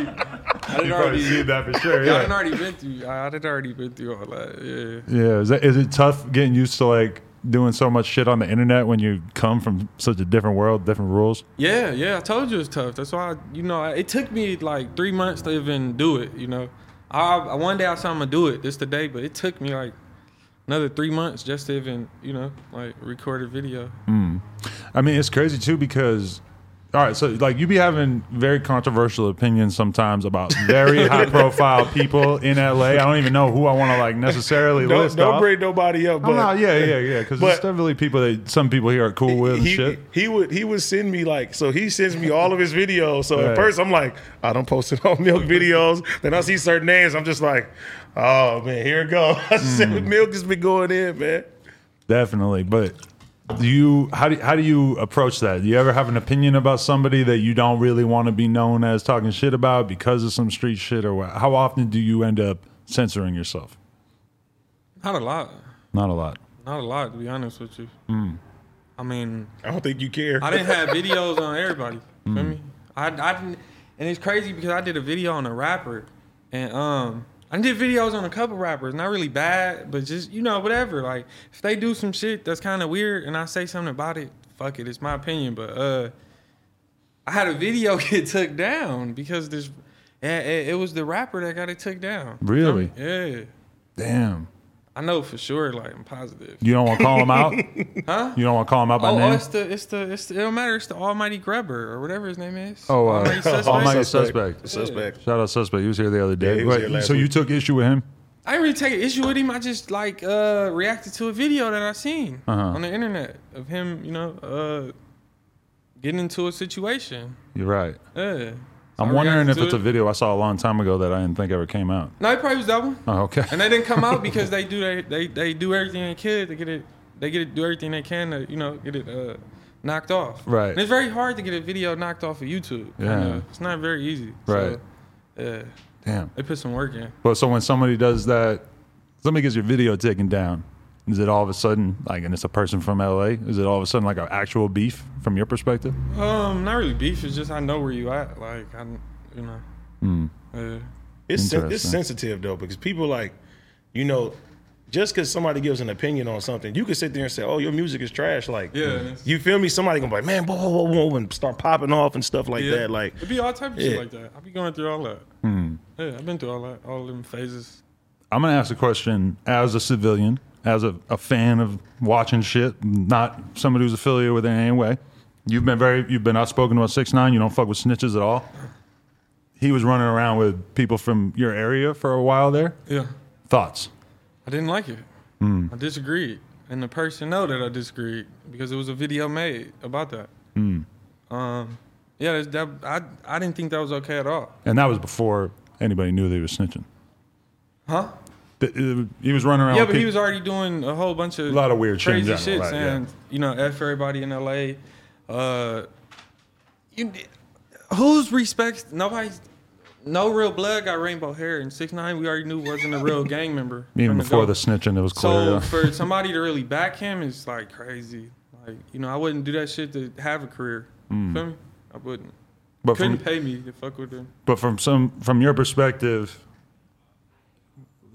see that for sure. Yeah. I didn't already been through all that. Yeah. Yeah. Is it tough getting used to like doing so much shit on the internet when you come from such a different world, different rules? Yeah. Yeah. I told you it's tough. That's why it took me like 3 months to even do it. You know, one day I said I'm gonna do it. This the day, but it took me like another 3 months just to even, you know, like record a video. Mm. I mean, it's crazy too because, all right, so like you be having very controversial opinions sometimes about very high profile people in LA. I don't even know who I want to like necessarily list off. Don't bring nobody up. But, yeah. Because there's definitely people that some people here are cool with and shit. He would send me like, so he sends me all of his videos. So at first I'm like, I don't post it on Milk videos. Then I see certain names. I'm just like, oh man, here it goes. Milk has been going in, man. Definitely, but how do you approach that? Do you ever have an opinion about somebody that you don't really want to be known as talking shit about because of some street shit or what? How often do you end up censoring yourself? Not a lot. To be honest with you. Mm. I mean, I don't think you care. I didn't have videos on everybody. Mm. Feel me? I didn't, and it's crazy because I did a video on a rapper and I did videos on a couple rappers, not really bad, but just, you know, whatever. Like, if they do some shit that's kind of weird and I say something about it, fuck it, it's my opinion. But I had a video get took down because it was the rapper that got it took down. Really? Yeah. Damn. I know for sure, like, I'm positive. You don't want to call him out? Huh? You don't want to call him out by name? Oh, it don't matter. It's the Almighty Grubber or whatever his name is. Oh, Almighty Suspect. Yeah. Shout out Suspect. He was here the other day. Yeah, so you took issue with him? I didn't really take an issue with him. I just, like, reacted to a video that I seen on the internet of him, you know, getting into a situation. You're right. Yeah. I'm wondering if it's a video I saw a long time ago that I didn't think ever came out. No, it probably was that one. Oh, okay. And they didn't come out because they do everything they can to get it. They get it, do everything they can to, you know, get it knocked off. Right. And it's very hard to get a video knocked off of YouTube. Yeah. You know? It's not very easy. Right. So, damn. They put some work in. Well, so when somebody does that, somebody gets your video taken down. Is it all of a sudden, like, and it's a person from LA, is it all of a sudden like an actual beef from your perspective? Not really beef. It's just I know where you at. Like, I, you know. Mm. It's sensitive, though, because people, like, you know, just because somebody gives an opinion on something, you can sit there and say, oh, your music is trash. Like, yeah, you feel me? Somebody going to be like, man, whoa, and start popping off and stuff like that. Like, it'd be all type of shit like that. I'll be going through all that. Mm. Yeah, I've been through all that, all them phases. I'm going to ask a question as a civilian. As a fan of watching shit, not somebody who's affiliated with it in any way. You've been outspoken about 6ix9ine. You don't fuck with snitches at all. He was running around with people from your area for a while there. Yeah. Thoughts? I didn't like it. Mm. I disagreed. And the person know that I disagreed because it was a video made about that. Mm. Yeah, I didn't think that was okay at all. And that was before anybody knew they were snitching. Huh? He was running around. Yeah, but he was already doing a whole bunch of a lot of weird crazy shit, right, saying, you know, F everybody in LA. Who's respects? Nobody's. No real blood got rainbow hair, and 6ix9ine we already knew wasn't a real gang member. Even before the snitching, it was clear. So for somebody to really back him is like crazy. Like, you know, I wouldn't do that shit to have a career. Mm. Feel me? I wouldn't. But couldn't pay me to fuck with him. But from your perspective.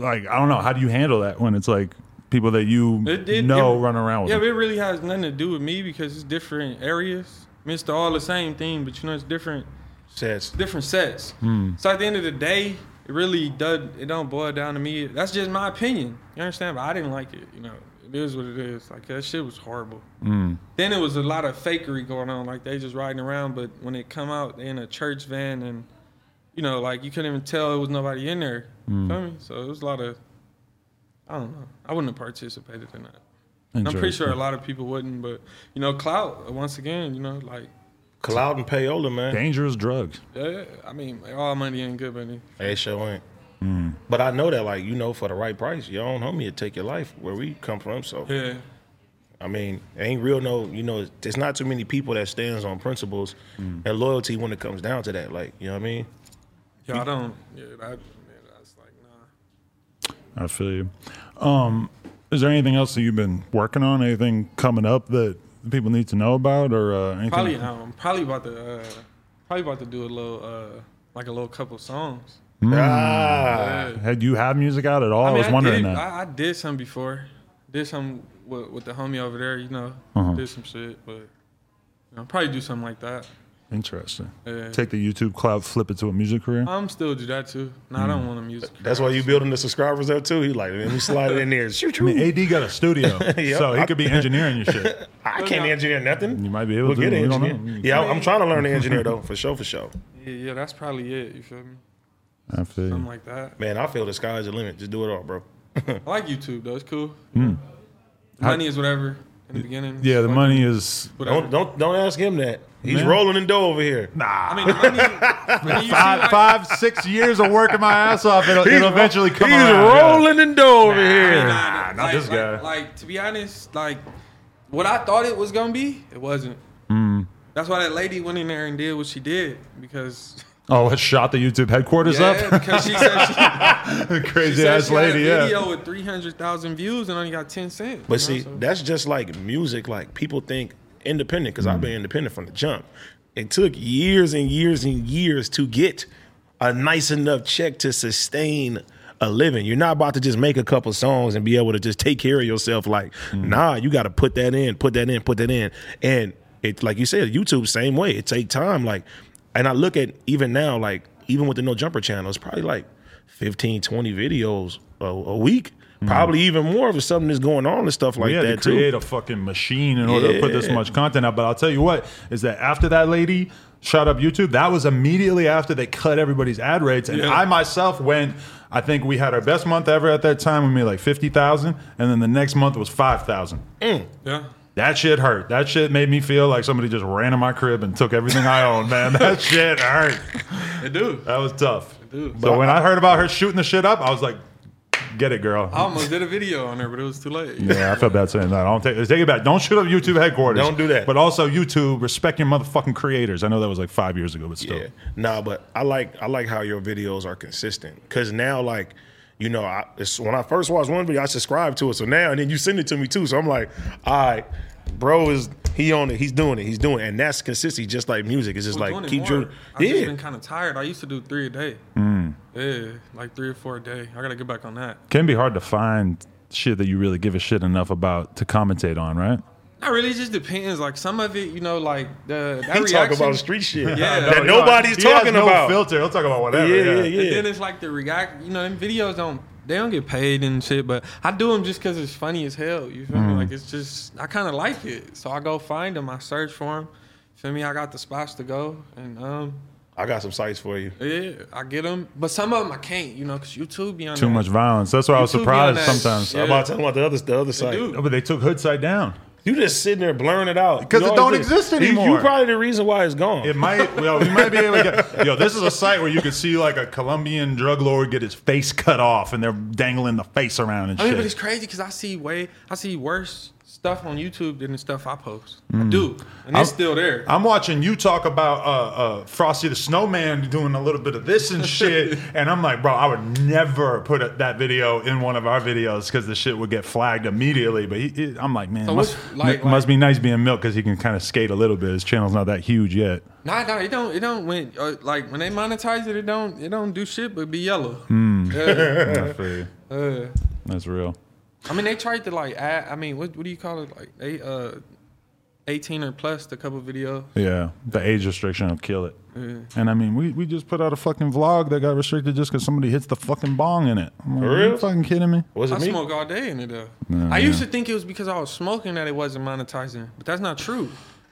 Like, I don't know. How do you handle that when it's like people that you run around with? Yeah, it really has nothing to do with me because it's different areas. I mean, it's all the same thing, but, you know, it's different sets. Different sets. So at the end of the day, it really does. It don't boil down to me. That's just my opinion. You understand? But I didn't like it. You know, it is what it is. Like that shit was horrible. Then it was a lot of fakery going on. Like they just riding around. But when it come out, they in a church van and, you know, like you couldn't even tell it was nobody in there. Feel me? So it was a lot of. I don't know. I wouldn't have participated in that. And I'm pretty sure a lot of people wouldn't, but, you know, clout, once again, you know, like. Clout and payola, man. Dangerous drugs. Yeah, I mean, all money ain't good money. It sure ain't. But I know that, like, you know, for the right price, your own homie would take your life where we come from, so. Yeah. I mean, it ain't real, no, you know, there's not too many people that stands on principles and loyalty when it comes down to that, like, you know what I mean? Yeah, I don't. Yeah, that's like, nah. I feel you. Is there anything else that you've been working on? Anything coming up that people need to know about, or anything? Probably about to do a little, like a little couple songs. Had you have music out at all? I mean, I was wondering that. I did some before. Did some with the homie over there, you know. Did some shit, but I'll probably do something like that. Interesting. Yeah. Take the YouTube cloud, flip it to a music career? I'm still do that too. No, I don't want a music career. That's why you building the subscribers up too. He like, let me slide it in there. I mean, AD got a studio, so he could be engineering your shit. I can't engineer nothing. You might be able to. We'll get an engineer. Yeah, I'm trying to learn to engineer though, for sure. Yeah, that's probably it. You feel me? I feel something like that. Man, I feel the sky's the limit. Just do it all, bro. I like YouTube though. It's cool. Money is whatever. In the beginning. Yeah, the money is. Whatever. Don't ask him that. He's rolling in dough over here. Nah. I mean, the money. five, 6 years of working my ass off, it'll eventually come out. He's rolling in dough over here. Nah, not this guy. Like, to be honest, like, what I thought it was going to be, it wasn't. That's why that lady went in there and did what she did, because. Oh, it shot the YouTube headquarters up? Yeah, because she said she crazy-ass lady, had a video with 300,000 views and only got 10 cents. But see, that's just like music. Like, people think independent, because I've been independent from the jump. It took years and years and years to get a nice enough check to sustain a living. You're not about to just make a couple songs and be able to just take care of yourself. Like, nah, you got to put that in. And it, like you said, YouTube, same way. It take time, like. And I look at even now, like, even with the No Jumper channel, it's probably like 15, 20 videos a week. Probably even more if something is going on and stuff like that, to create a fucking machine in order to put this much content out. But I'll tell you what, is that after that lady shot up YouTube, that was immediately after they cut everybody's ad rates. And I myself went, I think we had our best month ever at that time. We made like 50,000. And then the next month was 5,000. Yeah. That shit hurt. That shit made me feel like somebody just ran in my crib and took everything I owned, man. That shit hurt. It do. That was tough. It do. So when I heard about her shooting the shit up, I was like, get it, girl. I almost did a video on her, but it was too late. Yeah, I felt bad saying that. Take it back. Don't shoot up YouTube headquarters. Don't do that. But also YouTube, respect your motherfucking creators. I know that was like 5 years ago, but still. Yeah. Nah, but I like how your videos are consistent. Because now, like, you know, when I first watched one video, I subscribed to it. So now, and then you send it to me too. So I'm like, all right, bro is, he on it. He's doing it. And that's consistency, just like music. It's just like, keep doing. I've just been kind of tired. I used to do 3 a day. Yeah, like 3 or 4 a day. I got to get back on that. Can be hard to find shit that you really give a shit enough about to commentate on, right? Not really, it just depends. Like some of it, you know, like that reaction. Talk about street shit. Yeah, that nobody's talking about. Filter. He'll talk about whatever. Yeah. And then it's like the react. You know, them videos don't get paid and shit, but I do them just because it's funny as hell. You feel me? Like it's just I kind of like it, so I go find them. I search for them. Feel me? I got the spots to go, and I got some sites for you. Yeah, I get them. But some of them I can't, you know, because YouTube be on too much violence. That's why I was surprised sometimes. Yeah. I'm about to tell about the other site. No, but they took hood side down. You just sitting there blurring it out because it don't exist anymore. You probably the reason why it's gone. It might. Well, we might be able to get. Yo, this is a site where you can see like a Colombian drug lord get his face cut off, and they're dangling the face around and shit. I mean, but it's crazy because I see worse stuff on YouTube than the stuff I post. I do, and it's still there. I'm watching you talk about Frosty the Snowman doing a little bit of this and shit, and I'm like, bro, I would never put that video in one of our videos because the shit would get flagged immediately. But I'm like, man, so must be nice being Milk because he can kind of skate a little bit. His channel's not that huge yet. Nah, it don't win. Like when they monetize it, it don't do shit but be yellow. That's real. I mean, they tried to like add. I mean, what do you call it? Like they 18 or plus, the couple video. Yeah, the age restriction will kill it. Yeah. And I mean, we just put out a fucking vlog that got restricted just because somebody hits the fucking bong in it. I'm like, for real? Are you fucking kidding me? Was it I smoke all day in it though. Yeah, I used to think it was because I was smoking that it wasn't monetizing, but that's not true.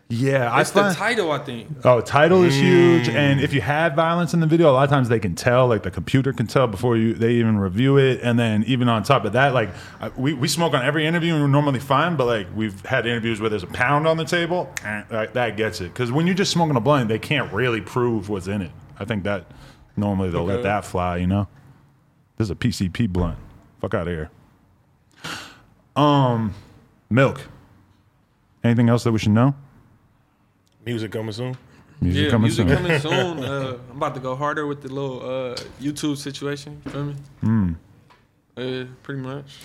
Yeah, it's the title, I think. Oh, title is huge, and if you have violence in the video, a lot of times they can tell, like the computer can tell before they even review it, and then even on top of that, like we smoke on every interview and we're normally fine, but like we've had interviews where there's a pound on the table, like, that gets it, because when you're just smoking a blunt, they can't really prove what's in it. I think that normally they'll let that fly, you know. This is a PCP blunt. Fuck out of here. Milk. Anything else that we should know? Music coming soon. Music coming soon. I'm about to go harder with the little YouTube situation. You feel me? Pretty much.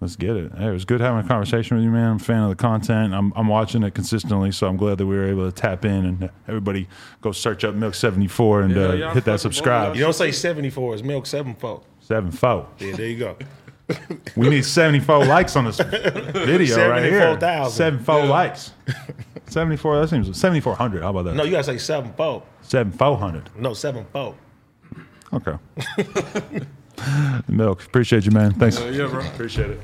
Let's get it. Hey, it was good having a conversation with you, man. I'm a fan of the content. I'm watching it consistently, so I'm glad that we were able to tap in. And everybody go search up Milk74 and hit that subscribe. You don't say 74. It's Milk74. 74. Yeah, there you go. We need 74 likes on this video right here. 74,000. 74 likes. 74, that seems 7,400. How about that? No, you gotta say 74. 7,400. No, 74. Okay. Milk, appreciate you, man. Thanks. Yeah, bro. Appreciate it.